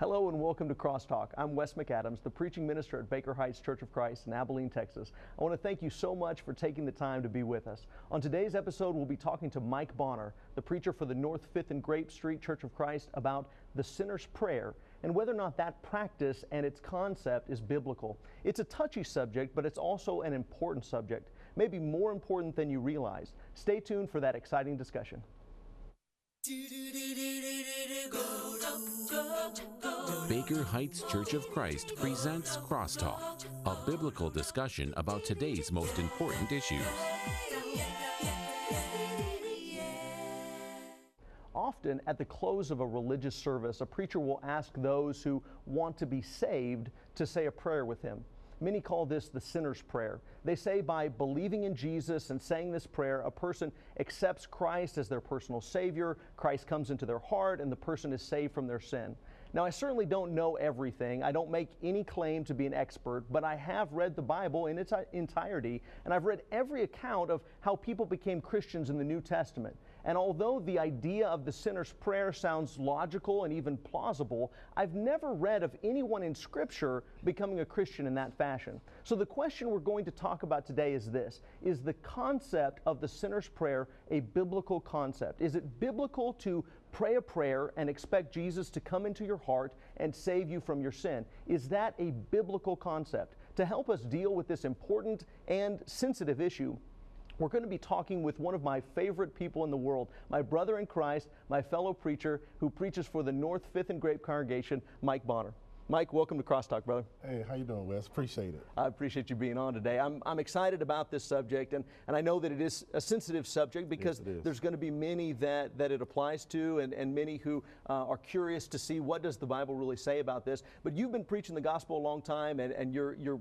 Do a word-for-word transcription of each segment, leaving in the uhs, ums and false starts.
Hello and welcome to Crosstalk. I'm Wes McAdams, the preaching minister at Baker Heights Church of Christ in Abilene, Texas. I want to thank you so much for taking the time to be with us. On today's episode, we'll be talking to Mike Bonner, the preacher for the North fifth and Grape Street Church of Christ, about the sinner's prayer and whether or not that practice and its concept is biblical. It's a touchy subject, but it's also an important subject, maybe more important than you realize. Stay tuned for that exciting discussion. Baker Heights Church of Christ presents Crosstalk, a biblical discussion about today's most important issues. Often at the close of a religious service, a preacher will ask those who want to be saved to say a prayer with him. Many call this the sinner's prayer. They say by believing in Jesus and saying this prayer, a person accepts Christ as their personal Savior, Christ comes into their heart, and the person is saved from their sin. Now, I certainly don't know everything. I don't make any claim to be an expert, but I have read the Bible in its entirety, and I've read every account of how people became Christians in the New Testament. And although the idea of the sinner's prayer sounds logical and even plausible, I've never read of anyone in Scripture becoming a Christian in that fashion. So the question we're going to talk about today is this: is the concept of the sinner's prayer a biblical concept? Is it biblical to pray a prayer and expect Jesus to come into your heart and save you from your sin? Is that a biblical concept? To help us deal with this important and sensitive issue, we're going to be talking with one of my favorite people in the world, my brother in Christ, my fellow preacher who preaches for the North fifth and Grape congregation, Mike Bonner. Mike, welcome to Crosstalk, brother. Hey, how you doing, Wes? Appreciate it. I appreciate you being on today. I'm, I'm excited about this subject, and, and I know that it is a sensitive subject because yes, there's going to be many that, that it applies to and, and many who uh, are curious to see what does the Bible really say about this. But you've been preaching the gospel a long time, and, and you're, you're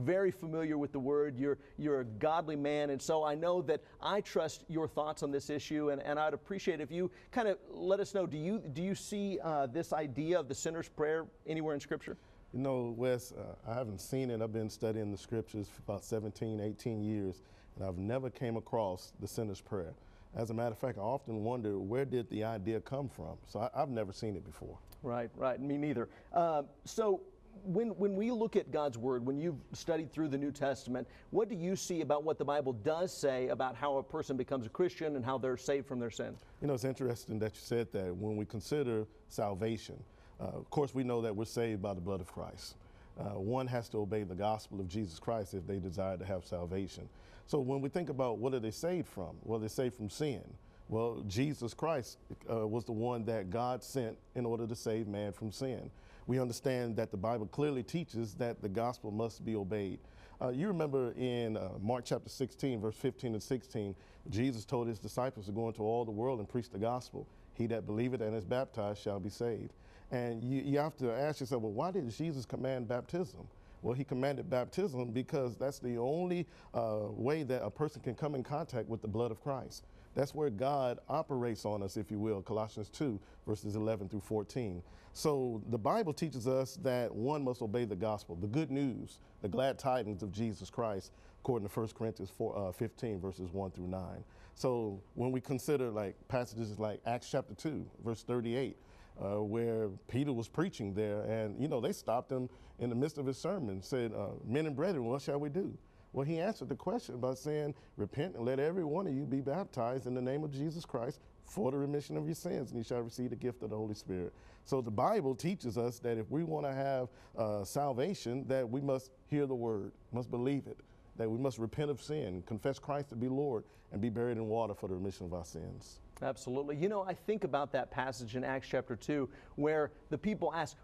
very familiar with the word. You're, you're a godly man, and so I know that I trust your thoughts on this issue, and, and I'd appreciate if you kind of let us know, do you do you see uh, this idea of the sinner's prayer anywhere in Scripture? You know, Wes, uh, I haven't seen it. I've been studying the Scriptures for about seventeen, eighteen years, and I've never came across the sinner's prayer. As a matter of fact, I often wonder, where did the idea come from? So I, I've never seen it before. Right, right, me neither. Uh, so. When, when we look at God's Word, when you've studied through the New Testament, what do you see about what the Bible does say about how a person becomes a Christian and how they're saved from their sin? You know, it's interesting that you said that. When we consider salvation, uh, of course we know that we're saved by the blood of Christ. Uh, one has to obey the gospel of Jesus Christ if they desire to have salvation. So when we think about what are they saved from? Well, they're saved from sin. Well, Jesus Christ uh, was the one that God sent in order to save man from sin. We understand that the Bible clearly teaches that the gospel must be obeyed. Uh, you remember in uh, Mark chapter sixteen, verse fifteen and sixteen, Jesus told his disciples to go into all the world and preach the gospel. He that believeth and is baptized shall be saved. And you, you have to ask yourself, well, why did Jesus command baptism? Well, he commanded baptism because that's the only uh, way that a person can come in contact with the blood of Christ. That's where God operates on us, if you will, Colossians two, verses eleven through fourteen. So the Bible teaches us that one must obey the gospel, the good news, the glad tidings of Jesus Christ, according to First Corinthians four, uh, fifteen, verses one through nine. So when we consider like passages like Acts chapter two, verse thirty-eight, Uh, where Peter was preaching there, and you know, they stopped him in the midst of his sermon, said, uh, men and brethren, what shall we do? Well, he answered the question by saying, repent and let every one of you be baptized in the name of Jesus Christ for the remission of your sins, and you shall receive the gift of the Holy Spirit. So the Bible teaches us that if we want to have uh, salvation, that we must hear the word, must believe it, that we must repent of sin, confess Christ to be Lord, and be buried in water for the remission of our sins. Absolutely. You know, I think about that passage in Acts chapter two where the people ask,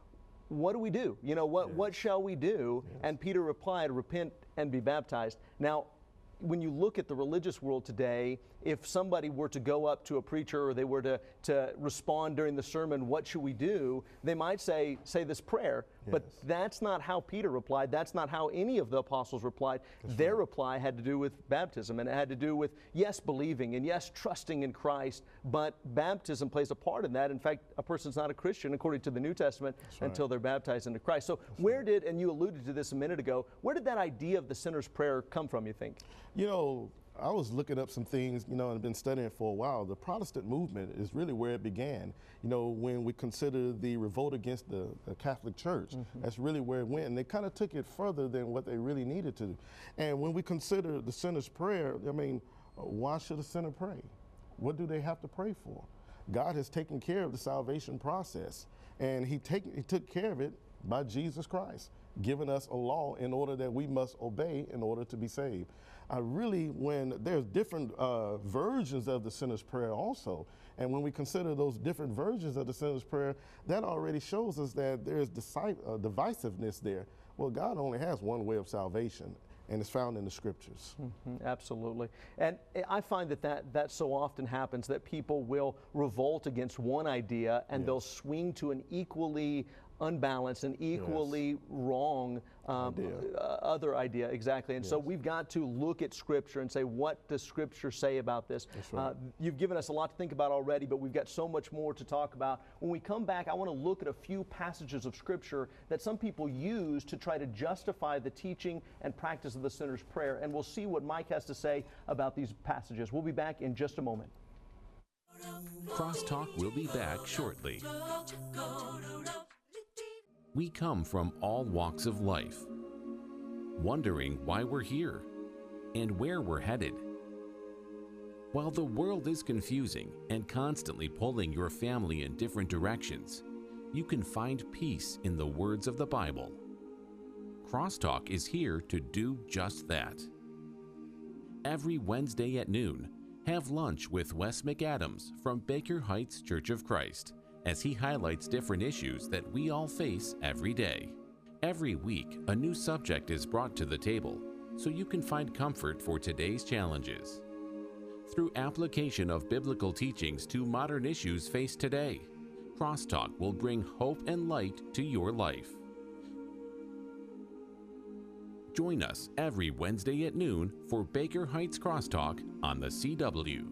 what do we do? You know, what, yes. what shall we do? Yes. And Peter replied, repent and be baptized. Now, when you look at the religious world today, if somebody were to go up to a preacher or they were to, to respond during the sermon, what should we do? They might say, say this prayer. Yes. But that's not how Peter replied. That's not how any of the apostles replied. That's Their right. reply had to do with baptism, and it had to do with, yes, believing and yes, trusting in Christ, but baptism plays a part in that. In fact, a person's not a Christian, according to the New Testament, that's until right. they're baptized into Christ. So that's where right. did, and you alluded to this a minute ago, where did that idea of the sinner's prayer come from, you think? You know, I was looking up some things, you know, and been studying for a while. The Protestant movement is really where it began. You know, when we consider the revolt against the, the Catholic Church, mm-hmm. that's really where it went. And they kind of took it further than what they really needed to do. And when we consider the sinner's prayer, I mean, why should a sinner pray? What do they have to pray for? God has taken care of the salvation process, and he, take, he took care of it by Jesus Christ, giving us a law in order that we must obey in order to be saved. I really, when there's different uh, versions of the sinner's prayer also, and when we consider those different versions of the sinner's prayer, that already shows us that there's divisiveness there. Well, God only has one way of salvation, and it's found in the scriptures. Mm-hmm, absolutely. And I find that, that that so often happens, that people will revolt against one idea and yes. they'll swing to an equally unbalanced and equally yes. wrong um, idea. Uh, other idea, exactly. And yes. so we've got to look at scripture and say, what does scripture say about this? That's right. uh, you've given us a lot to think about already, but we've got so much more to talk about. When we come back, I want to look at a few passages of scripture that some people use to try to justify the teaching and practice of the sinner's prayer, and we'll see what Mike has to say about these passages. We'll be back in just a moment. Crosstalk will be back shortly. We come from all walks of life, wondering why we're here and where we're headed. While the world is confusing and constantly pulling your family in different directions, you can find peace in the words of the Bible. Crosstalk is here to do just that. Every Wednesday at noon, have lunch with Wes McAdams from Baker Heights Church of Christ, as he highlights different issues that we all face every day. Every week, a new subject is brought to the table so you can find comfort for today's challenges through application of biblical teachings to modern issues faced today. Crosstalk will bring hope and light to your life. Join us every Wednesday at noon for Baker Heights Crosstalk on the C W.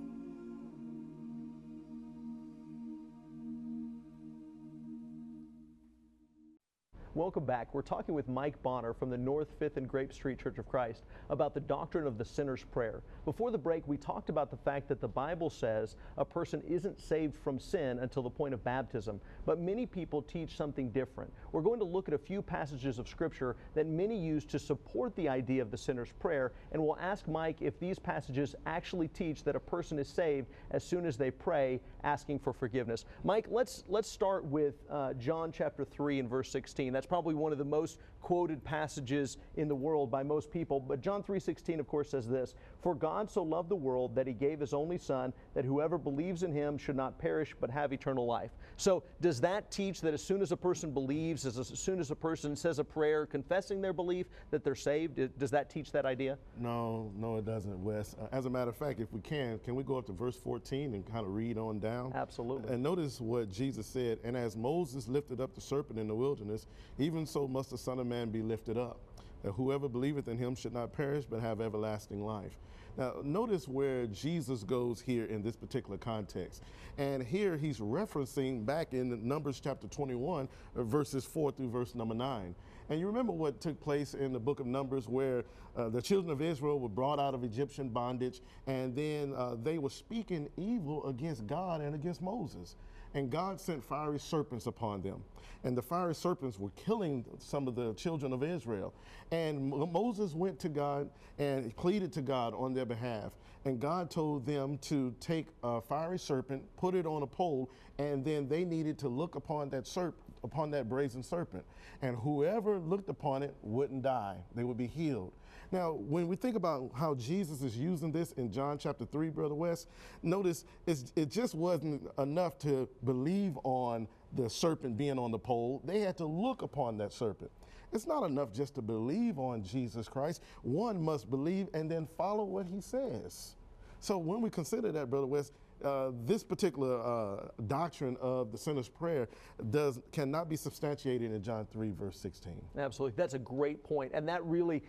Welcome back. We're talking with Mike Bonner from the North fifth and Grape Street Church of Christ about the doctrine of the sinner's prayer. Before the break, we talked about the fact that the Bible says a person isn't saved from sin until the point of baptism, but many people teach something different. We're going to look at a few passages of scripture that many use to support the idea of the sinner's prayer, and we'll ask Mike if these passages actually teach that a person is saved as soon as they pray, asking for forgiveness. Mike, let's let's start with uh, John chapter three and verse sixteen. That's That's probably one of the most quoted passages in the world by most people. But John three sixteen, of course, says this: "For God so loved the world that he gave his only son, that whoever believes in him should not perish but have eternal life." So does that teach that as soon as a person believes, as soon as a person says a prayer confessing their belief, that they're saved? Does that teach that idea? No, no, it doesn't, Wes. Uh, as a matter of fact, if we can, can we go up to verse fourteen and kind of read on down? Absolutely. And notice what Jesus said: "And as Moses lifted up the serpent in the wilderness, even so must the Son of Man be lifted up, that whoever believeth in him should not perish but have everlasting life." Now notice where Jesus goes here in this particular context. And here he's referencing back in Numbers chapter twenty-one, verses four through verse number nine. And you remember what took place in the book of Numbers, where uh, the children of Israel were brought out of Egyptian bondage, and then uh, they were speaking evil against God and against Moses. And God sent fiery serpents upon them. And the fiery serpents were killing some of the children of Israel. And Moses went to God and pleaded to God on their behalf. And God told them to take a fiery serpent, put it on a pole, and then they needed to look upon that serp upon that brazen serpent. And whoever looked upon it wouldn't die. They would be healed. Now, when we think about how Jesus is using this in John chapter three, Brother West, notice it's, it just wasn't enough to believe on the serpent being on the pole. They had to look upon that serpent. It's not enough just to believe on Jesus Christ. One must believe and then follow what he says. So when we consider that, Brother West, uh, this particular uh, doctrine of the sinner's prayer does cannot be substantiated in John three, verse sixteen. Absolutely. That's a great point. And that really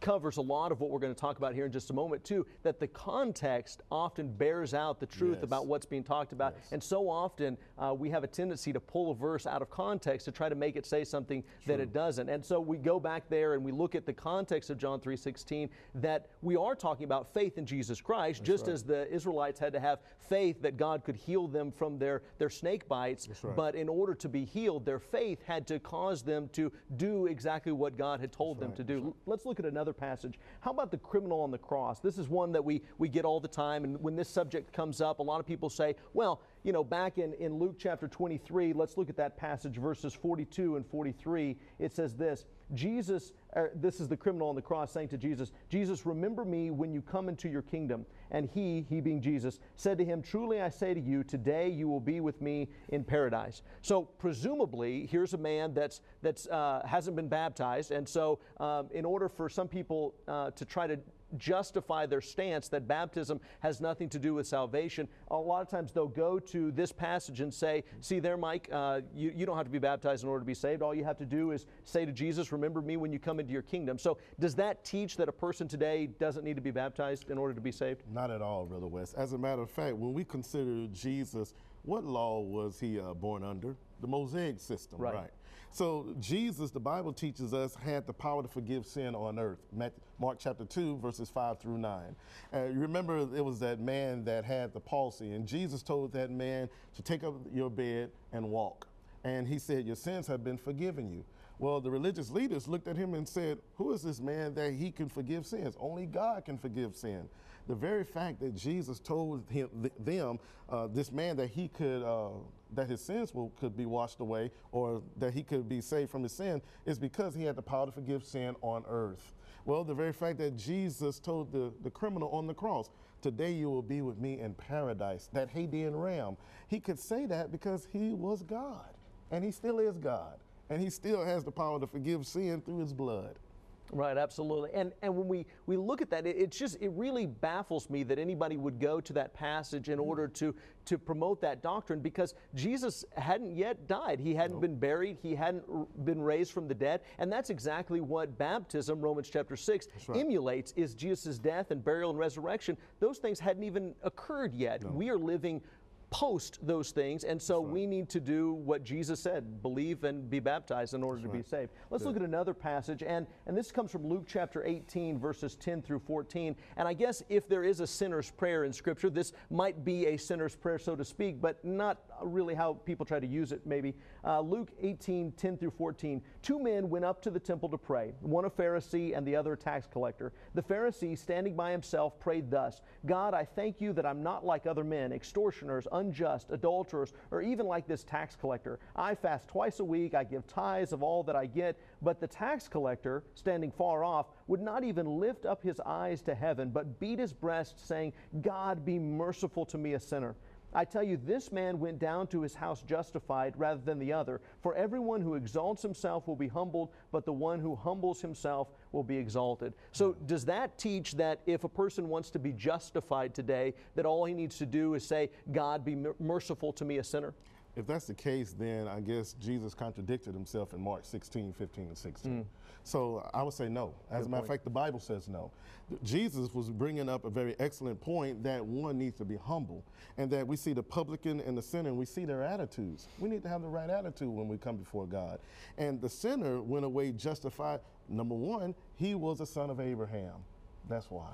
covers a lot of what we're going to talk about here in just a moment, too, that the context often bears out the truth yes. about what's being talked about. Yes. And so often uh, we have a tendency to pull a verse out of context to try to make it say something True. That it doesn't. And so we go back there and we look at the context of John three sixteen, that we are talking about faith in Jesus Christ, That's just right. as the Israelites had to have faith that God could heal them from their, their snake bites. That's right. But in order to be healed, their faith had to cause them to do exactly what God had told That's them right. to do. That's right. Let's look at another passage. How about the criminal on the cross? This is one that we, we get all the time, and when this subject comes up, a lot of people say, well, you know, back in, in Luke chapter twenty-three, let's look at that passage, verses forty-two and forty-three. It says this, Jesus, er, this is the criminal on the cross saying to Jesus, Jesus, remember me when you come into your kingdom. And he, he being Jesus, said to him, truly I say to you, today you will be with me in paradise. So presumably, here's a man that's, that's uh, hasn't been baptized. And so um, in order for some people uh, to try to justify their stance that baptism has nothing to do with salvation, a lot of times they'll go to this passage and say, see there, Mike, uh, you, you don't have to be baptized in order to be saved. All you have to do is say to Jesus, remember me when you come into your kingdom. So does that teach that a person today doesn't need to be baptized in order to be saved? Not at all, Brother Wes. As a matter of fact, when we consider Jesus, what law was he uh, born under? The Mosaic system, right. right? So Jesus, the Bible teaches us, had the power to forgive sin on earth. Mark chapter two, verses five through nine. Uh, you remember it was that man that had the palsy, and Jesus told that man to take up your bed and walk. And he said, your sins have been forgiven you. Well, the religious leaders looked at him and said, who is this man that he can forgive sins? Only God can forgive sin. The very fact that Jesus told him, th them, uh, this man, that he could, uh, that his sins will, could be washed away, or that he could be saved from his sin, is because he had the power to forgive sin on earth. Well, the very fact that Jesus told the, the criminal on the cross, today you will be with me in paradise, that Hadean ram, he could say that because he was God, and he still is God. And he still has the power to forgive sin through his blood. Right, absolutely. And and when we, we look at that, it, it's just, it really baffles me that anybody would go to that passage in order to, to promote that doctrine, because Jesus hadn't yet died. He hadn't nope. been buried. He hadn't r been raised from the dead. And that's exactly what baptism, Romans chapter six, right. emulates, is Jesus' death and burial and resurrection. Those things hadn't even occurred yet. No. We are living post those things, and so right. we need to do what Jesus said, believe and be baptized in order That's to right. be saved. Let's Good. Look at another passage, and, and this comes from Luke chapter eighteen, verses ten through fourteen, and I guess if there is a sinner's prayer in Scripture, this might be a sinner's prayer, so to speak, but not really how people try to use it, maybe. Uh, Luke eighteen, ten through fourteen, two men went up to the temple to pray, one a Pharisee and the other a tax collector. The Pharisee, standing by himself, prayed thus, God, I thank you that I'm not like other men, extortioners, unjust, adulterers, or even like this tax collector. I fast twice a week, I give tithes of all that I get. But the tax collector, standing far off, would not even lift up his eyes to heaven, but beat his breast, saying, God, be merciful to me, a sinner. I tell you, this man went down to his house justified rather than the other. For everyone who exalts himself will be humbled, but the one who humbles himself will be exalted. So does that teach that if a person wants to be justified today, that all he needs to do is say, God, be merciful to me, a sinner? If that's the case, then I guess Jesus contradicted himself in Mark sixteen, fifteen, and sixteen. Mm. So I would say no. As Good a matter of fact, the Bible says no. Jesus was bringing up a very excellent point, that one needs to be humble, and that we see the publican and the sinner, and we see their attitudes. We need to have the right attitude when we come before God. And the sinner went away justified. Number one, he was a son of Abraham. That's why.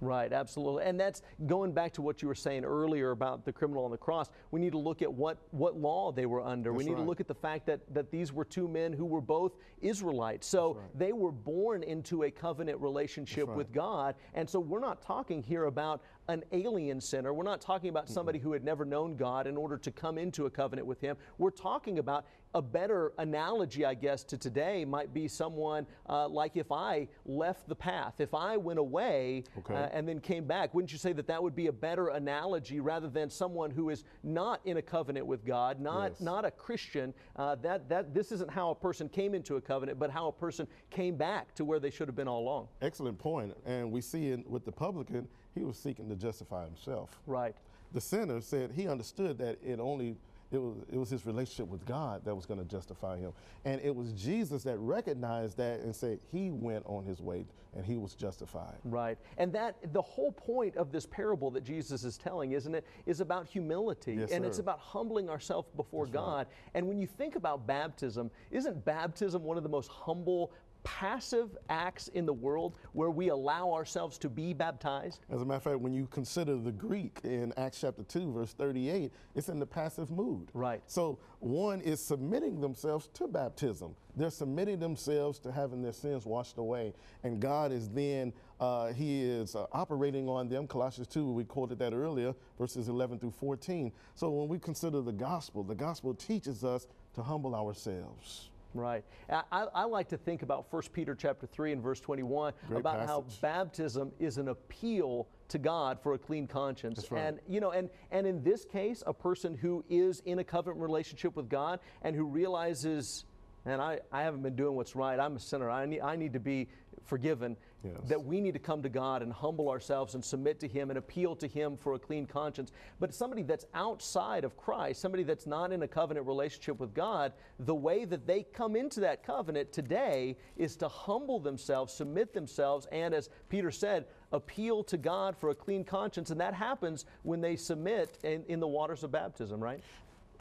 Right, absolutely. And that's going back to what you were saying earlier about the criminal on the cross. We need to look at what, what law they were under. That's we need right. to look at the fact that, that these were two men who were both Israelites. So right. they were born into a covenant relationship right. with God. And so we're not talking here about an alien sinner. We're not talking about somebody who had never known God in order to come into a covenant with him. We're talking about a better analogy, I guess, to today might be someone uh, like if I left the path, if I went away okay. uh, and then came back, wouldn't you say that that would be a better analogy rather than someone who is not in a covenant with God, not, yes. not a Christian? Uh, that, that, this isn't how a person came into a covenant, but how a person came back to where they should have been all along. Excellent point. And we see in, with the publican, he was seeking to justify himself. Right. The sinner said he understood that it only It was, it was his relationship with God that was going to justify him. And it was Jesus that recognized that and said he went on his way and he was justified. Right. And that the whole point of this parable that Jesus is telling, isn't it, is about humility. Yes, and sir. It's about humbling ourselves before That's God. Right. And when you think about baptism, isn't baptism one of the most humble passive acts in the world, where we allow ourselves to be baptized? As a matter of fact, when you consider the Greek in Acts chapter two, verse thirty-eight, it's in the passive mood. Right. So one is submitting themselves to baptism. They're submitting themselves to having their sins washed away. And God is then, uh, he is uh, operating on them. Colossians two, we quoted that earlier, verses eleven through fourteen. So when we consider the gospel, the gospel teaches us to humble ourselves. Right. I, I like to think about First Peter chapter three and verse twenty-one, Great about passage. How baptism is an appeal to God for a clean conscience. That's right. And you know, and and in this case, a person who is in a covenant relationship with God and who realizes, and I, I haven't been doing what's right, I'm a sinner, I need, I need to be forgiven, yes. that we need to come to God and humble ourselves and submit to Him and appeal to Him for a clean conscience. But somebody that's outside of Christ, somebody that's not in a covenant relationship with God, the way that they come into that covenant today is to humble themselves, submit themselves, and as Peter said, appeal to God for a clean conscience. And that happens when they submit in, in the waters of baptism, right?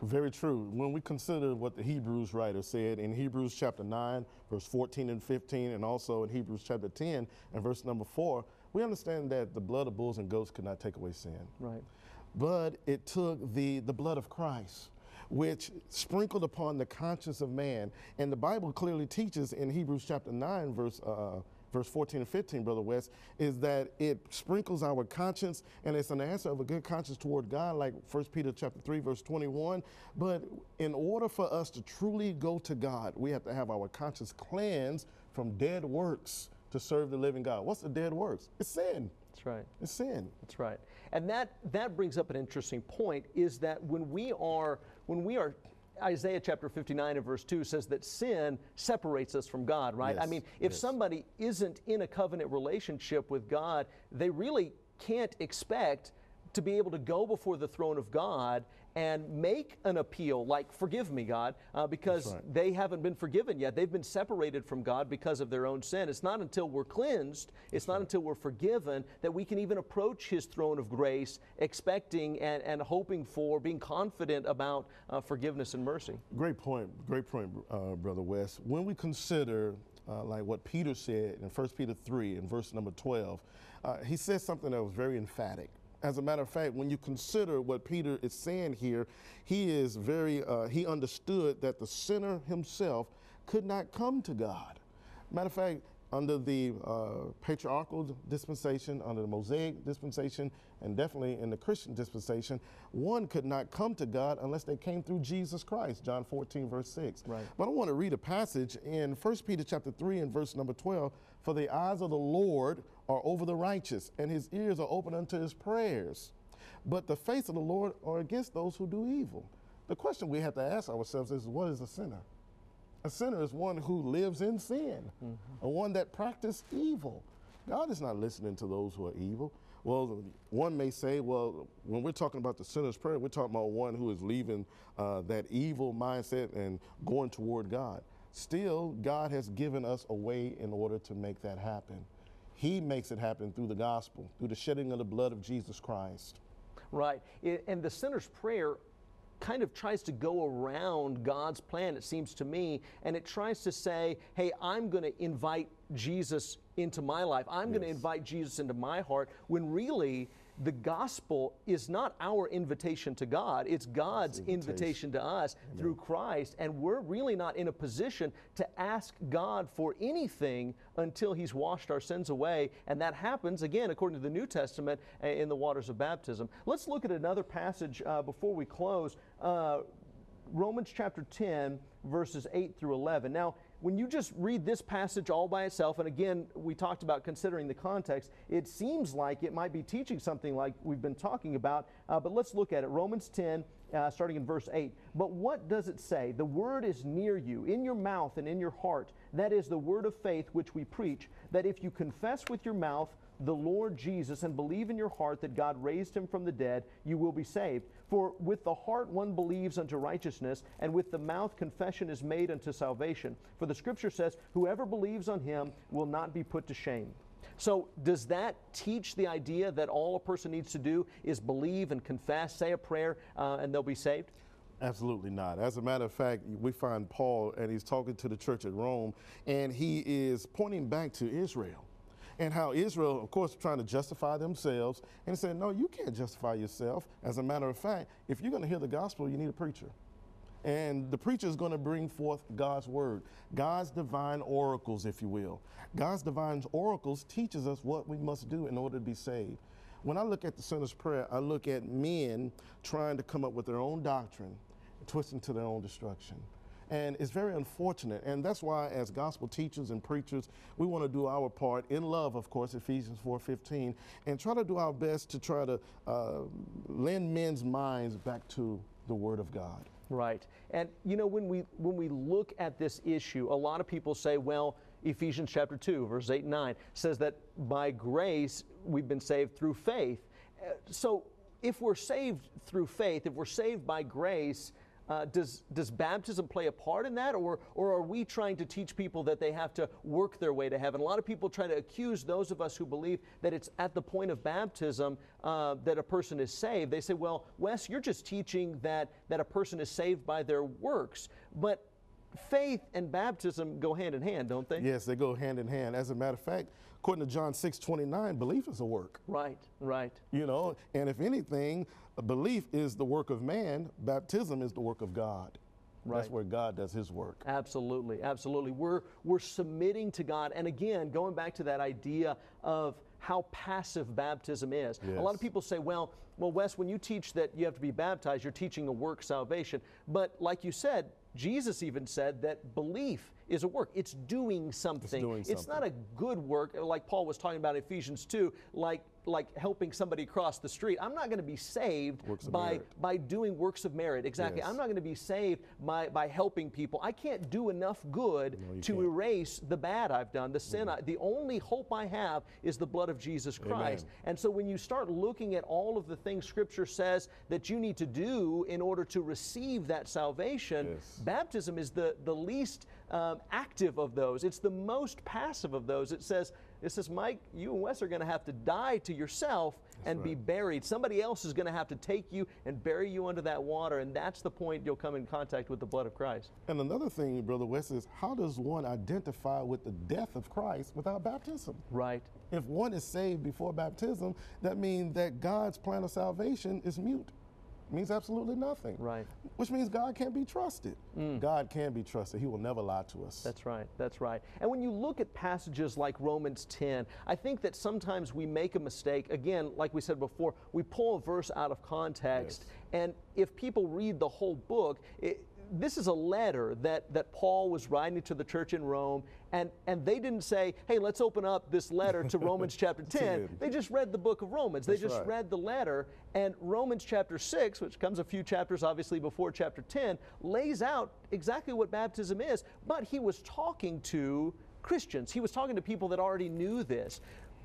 Very true. When we consider what the Hebrews writer said in Hebrews chapter nine, verse fourteen and fifteen, and also in Hebrews chapter ten and verse number four, we understand that the blood of bulls and goats could not take away sin. Right. But it took the, the blood of Christ, which sprinkled upon the conscience of man. And the Bible clearly teaches in Hebrews chapter nine, verse uh, verse fourteen and fifteen, Brother West, is that it sprinkles our conscience, and it's an answer of a good conscience toward God, like First Peter chapter three, verse twenty-one. But in order for us to truly go to God, we have to have our conscience cleansed from dead works to serve the living God. What's the dead works? It's sin. That's right. It's sin. That's right. And that, that brings up an interesting point, is that when we are, when we are, Isaiah chapter fifty-nine and verse two says that sin separates us from God, right? Yes, I mean, if yes. somebody isn't in a covenant relationship with God, they really can't expect to be able to go before the throne of God and make an appeal like, forgive me, God, uh, because right. they haven't been forgiven yet. They've been separated from God because of their own sin. It's not until we're cleansed, it's That's not right. until we're forgiven, that we can even approach His throne of grace, expecting and, and hoping for, being confident about uh, forgiveness and mercy. Great point, great point, uh, Brother Wes. When we consider Uh, like what Peter said in First Peter three in verse number twelve, uh, he said something that was very emphatic. As a matter of fact, when you consider what Peter is saying here, he is very, uh, he understood that the sinner himself could not come to God. Matter of fact, under the uh, patriarchal dispensation, under the Mosaic dispensation, and definitely in the Christian dispensation, one could not come to God unless they came through Jesus Christ, John fourteen, verse six. Right. But I want to read a passage in First Peter chapter three and verse number twelve, for the eyes of the Lord are over the righteous, and His ears are open unto His prayers. But the face of the Lord are against those who do evil. The question we have to ask ourselves is, what is a sinner? A sinner is one who lives in sin, mm-hmm. or one that practices evil. God is not listening to those who are evil. Well, one may say, well, when we're talking about the sinner's prayer, we're talking about one who is leaving uh, that evil mindset and going toward God. Still, God has given us a way in order to make that happen. He makes it happen through the gospel, through the shedding of the blood of Jesus Christ. Right. And the sinner's prayer kind of tries to go around God's plan, it seems to me, and it tries to say, hey, I'm going to invite Jesus into my life. I'm yes. going to invite Jesus into my heart, when really the gospel is not our invitation to God. It's God's it's invitation. invitation to us Amen. Through Christ, and we're really not in a position to ask God for anything until He's washed our sins away, and that happens, again, according to the New Testament, in the waters of baptism. Let's look at another passage uh, before we close. Uh, Romans chapter ten, verses eight through eleven. Now, when you just read this passage all by itself, and again, we talked about considering the context, it seems like it might be teaching something like we've been talking about, uh, but let's look at it. Romans ten, uh, starting in verse eight. But what does it say? The word is near you, in your mouth and in your heart. That is the word of faith which we preach, that if you confess with your mouth the Lord Jesus and believe in your heart that God raised him from the dead, you will be saved. For with the heart one believes unto righteousness, and with the mouth confession is made unto salvation. For the Scripture says, whoever believes on him will not be put to shame. So does that teach the idea that all a person needs to do is believe and confess, say a prayer, uh, and they'll be saved? Absolutely not. As a matter of fact, we find Paul, and he's talking to the church at Rome, and he is pointing back to Israel and how Israel, of course, trying to justify themselves, and he said, no, you can't justify yourself. As a matter of fact, if you're going to hear the gospel, you need a preacher. And the preacher is going to bring forth God's word, God's divine oracles, if you will. God's divine oracles teaches us what we must do in order to be saved. When I look at the sinner's prayer, I look at men trying to come up with their own doctrine, twisting to their own destruction. And it's very unfortunate. And that's why as gospel teachers and preachers, we want to do our part in love, of course, Ephesians four fifteen, and try to do our best to try to uh, lend men's minds back to the word of God. Right. And, you know, when we when we look at this issue, a lot of people say, well, Ephesians chapter two, verse eight and nine says that by grace we've been saved through faith. Uh, so if we're saved through faith, if we're saved by grace, uh, does does baptism play a part in that? Or, or are we trying to teach people that they have to work their way to heaven? A lot of people try to accuse those of us who believe that it's at the point of baptism uh, that a person is saved. They say, well, Wes, you're just teaching that, that a person is saved by their works. But faith and baptism go hand in hand, don't they? Yes, they go hand in hand. As a matter of fact, according to John six twenty-nine, belief is a work. Right, right. You know, and if anything, belief is the work of man. Baptism is the work of God. Right. That's where God does his work. Absolutely, absolutely. We're, we're submitting to God. And again, going back to that idea of how passive baptism is. Yes. A lot of people say, well, well, Wes, when you teach that you have to be baptized, you're teaching a work salvation. But like you said, Jesus even said that belief is a work. It's doing something. It's doing something. It's not a good work, like Paul was talking about in Ephesians two, like like helping somebody across the street. I'm not going to be saved by, by doing works of merit. Exactly. Yes. I'm not going to be saved by, by helping people. I can't do enough good no, to can't. erase the bad I've done, the sin. Mm-hmm. I, the only hope I have is the blood of Jesus Christ. Amen. And so when you start looking at all of the things Scripture says that you need to do in order to receive that salvation, yes. baptism is the, the least um, active of those. It's the most passive of those. It says, It says, Mike, you and Wes are going to have to die to yourself that's and right. be buried. Somebody else is going to have to take you and bury you under that water, and that's the point you'll come in contact with the blood of Christ. And another thing, Brother Wes, is how does one identify with the death of Christ without baptism? Right. If one is saved before baptism, that means that God's plan of salvation is mute. It means absolutely nothing. Right. Which means God can't be trusted. Mm. God can be trusted. He will never lie to us. That's right. That's right. And when you look at passages like Romans ten, I think that sometimes we make a mistake. Again, like we said before, we pull a verse out of context. Yes. And if people read the whole book, it, this is a letter that, that Paul was writing to the church in Rome, and, and they didn't say, hey, let's open up this letter to Romans chapter ten. They just read the book of Romans. That's they just right. read the letter, and Romans chapter six, which comes a few chapters obviously before chapter ten, lays out exactly what baptism is, but he was talking to Christians. He was talking to people that already knew this.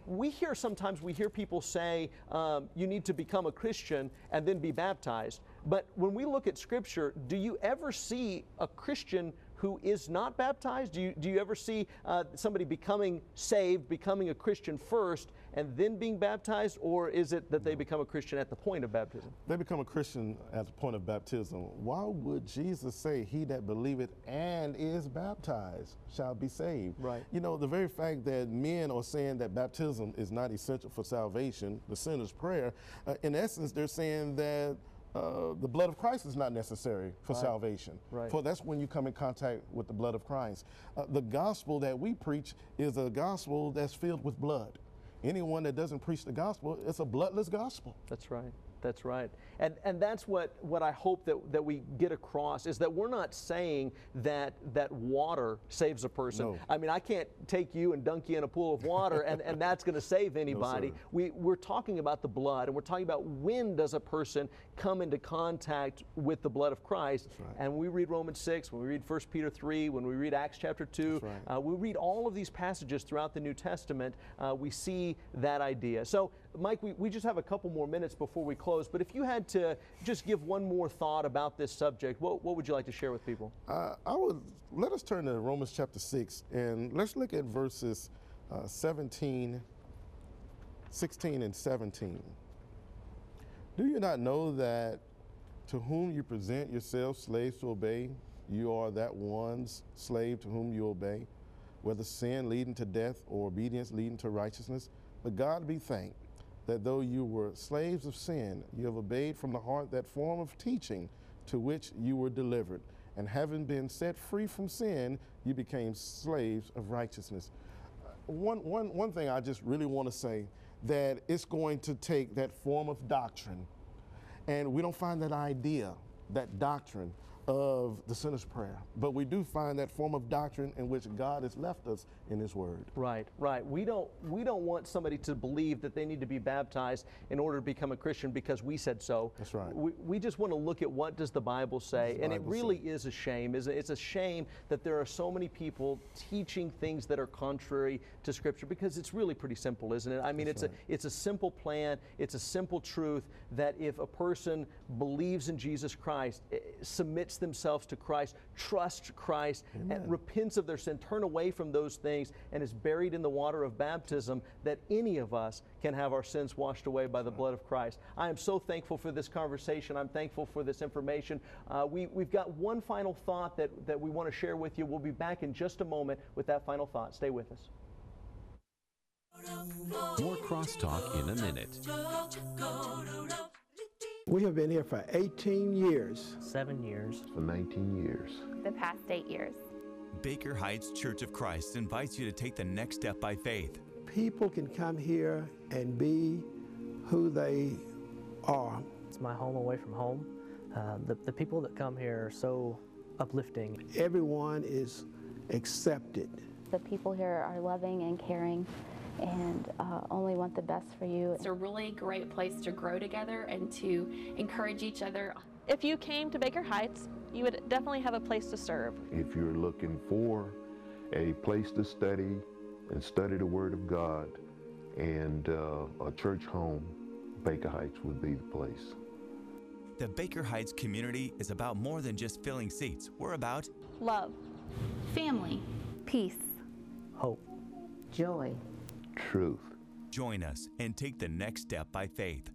We hear sometimes, we hear people say, um, you need to become a Christian and then be baptized. But when we look at Scripture, do you ever see a Christian who is not baptized? Do you, do you ever see uh, somebody becoming saved, becoming a Christian first, and then being baptized? Or is it that they become a Christian at the point of baptism? They become a Christian at the point of baptism. Why would Jesus say, he that believeth and is baptized shall be saved? Right. You know, the very fact that men are saying that baptism is not essential for salvation, the sinner's prayer, uh, in essence, they're saying that Uh, the blood of Christ is not necessary for right. salvation. Right. For that's when you come in contact with the blood of Christ. Uh, the gospel that we preach is a gospel that's filled with blood. Anyone that doesn't preach the gospel, it's a bloodless gospel. That's right. That's right. And and that's what, what I hope that, that we get across, is that we're not saying that that water saves a person. No. I mean, I can't take you and dunk you in a pool of water and, and that's going to save anybody. No, we, we're talking about the blood, and we're talking about when does a person come into contact with the blood of Christ. Right. And we read Romans six, when we read First Peter three, when we read Acts chapter two, right. uh, we read all of these passages throughout the New Testament, uh, we see that idea. So, Mike, we, we just have a couple more minutes before we close, but if you had to just give one more thought about this subject, what, what would you like to share with people? Uh, I would, let us turn to Romans chapter six, and let's look at verses uh, seventeen, sixteen and seventeen. Do you not know that to whom you present yourselves slaves to obey, you are that one's slave to whom you obey, whether sin leading to death or obedience leading to righteousness? But God be thanked, that though you were slaves of sin, you have obeyed from the heart that form of teaching to which you were delivered. And having been set free from sin, you became slaves of righteousness. One, one, one thing I just really want to say, that it's going to take that form of doctrine, and we don't find that idea, that doctrine of the sinner's prayer, but we do find that form of doctrine in which God has left us in His Word. Right, right. We don't we don't want somebody to believe that they need to be baptized in order to become a Christian because we said so. That's right. We, we just want to look at what does the Bible say, and it really is a shame. It's a shame that there are so many people teaching things that are contrary to Scripture, because it's really pretty simple, isn't it? I mean, it's a it's a simple plan. It's a simple truth that if a person believes in Jesus Christ, submits themselves to Christ, trust Christ, and repents of their sin, turn away from those things, and is buried in the water of baptism, that any of us can have our sins washed away by the blood of Christ. I am so thankful for this conversation. I'm thankful for this information. Uh, we, we've got one final thought that, that we want to share with you. We'll be back in just a moment with that final thought. Stay with us. More Crosstalk in a minute. We have been here for eighteen years. Seven years. For nineteen years. The past eight years. Baker Heights Church of Christ invites you to take the next step by faith. People can come here and be who they are. It's my home away from home. Uh, the, the people that come here are so uplifting. Everyone is accepted. The people here are loving and caring, and uh, only want the best for you. It's a really great place to grow together and to encourage each other. If you came to Baker Heights, you would definitely have a place to serve. If you're looking for a place to study and study the Word of God and uh, a church home, Baker Heights would be the place. The Baker Heights community is about more than just filling seats. We're about love, family, peace, hope, joy, truth. Join us and take the next step by faith.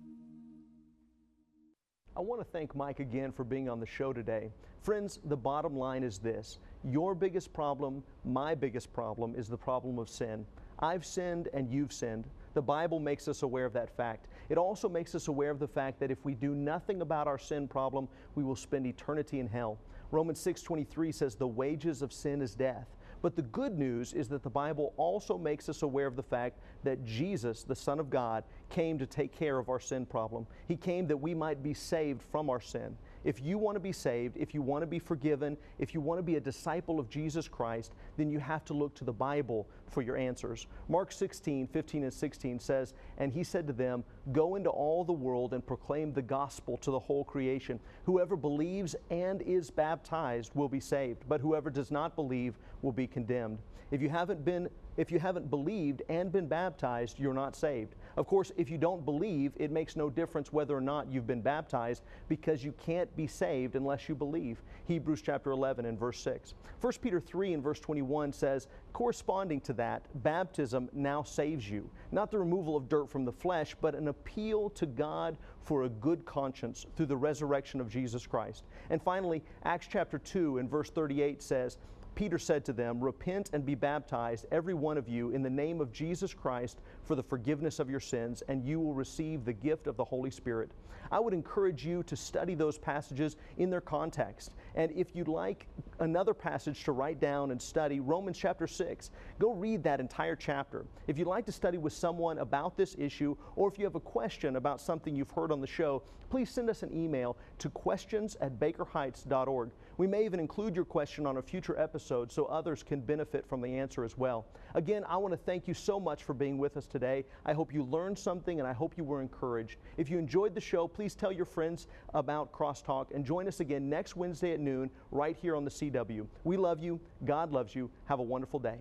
I want to thank Mike again for being on the show today. Friends, the bottom line is this: your biggest problem, my biggest problem, is the problem of sin. I've sinned and you've sinned. The Bible makes us aware of that fact. It also makes us aware of the fact that if we do nothing about our sin problem, we will spend eternity in hell. Romans six twenty-three says the wages of sin is death. But the good news is that the Bible also makes us aware of the fact that Jesus, the Son of God, came to take care of our sin problem. He came that we might be saved from our sin. If you want to be saved, if you want to be forgiven, if you want to be a disciple of Jesus Christ, then you have to look to the Bible for your answers. Mark sixteen, fifteen and sixteen says, "And he said to them, go into all the world and proclaim the gospel to the whole creation. Whoever believes and is baptized will be saved, but whoever does not believe will be condemned." If you haven't been If you haven't believed and been baptized, you're not saved. Of course, if you don't believe, it makes no difference whether or not you've been baptized, because you can't be saved unless you believe. Hebrews chapter eleven and verse six. First Peter three and verse twenty-one says, corresponding to that, baptism now saves you, not the removal of dirt from the flesh, but an appeal to God for a good conscience through the resurrection of Jesus Christ. And finally, Acts chapter two and verse thirty-eight says, Peter said to them, "Repent and be baptized, every one of you, in the name of Jesus Christ for the forgiveness of your sins, and you will receive the gift of the Holy Spirit." I would encourage you to study those passages in their context. And if you'd like another passage to write down and study, Romans chapter six, go read that entire chapter. If you'd like to study with someone about this issue, or if you have a question about something you've heard on the show, please send us an email to questions at baker heights dot org. We may even include your question on a future episode so others can benefit from the answer as well. Again, I want to thank you so much for being with us today. I hope you learned something, and I hope you were encouraged. If you enjoyed the show, please tell your friends about Crosstalk and join us again next Wednesday at noon right here on the C W. We love you. God loves you. Have a wonderful day.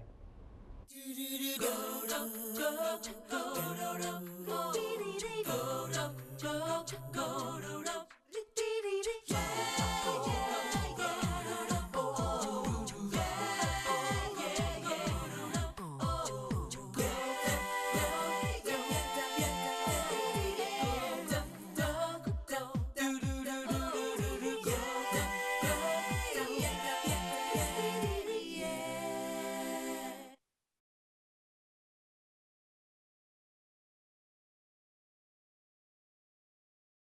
Yeah.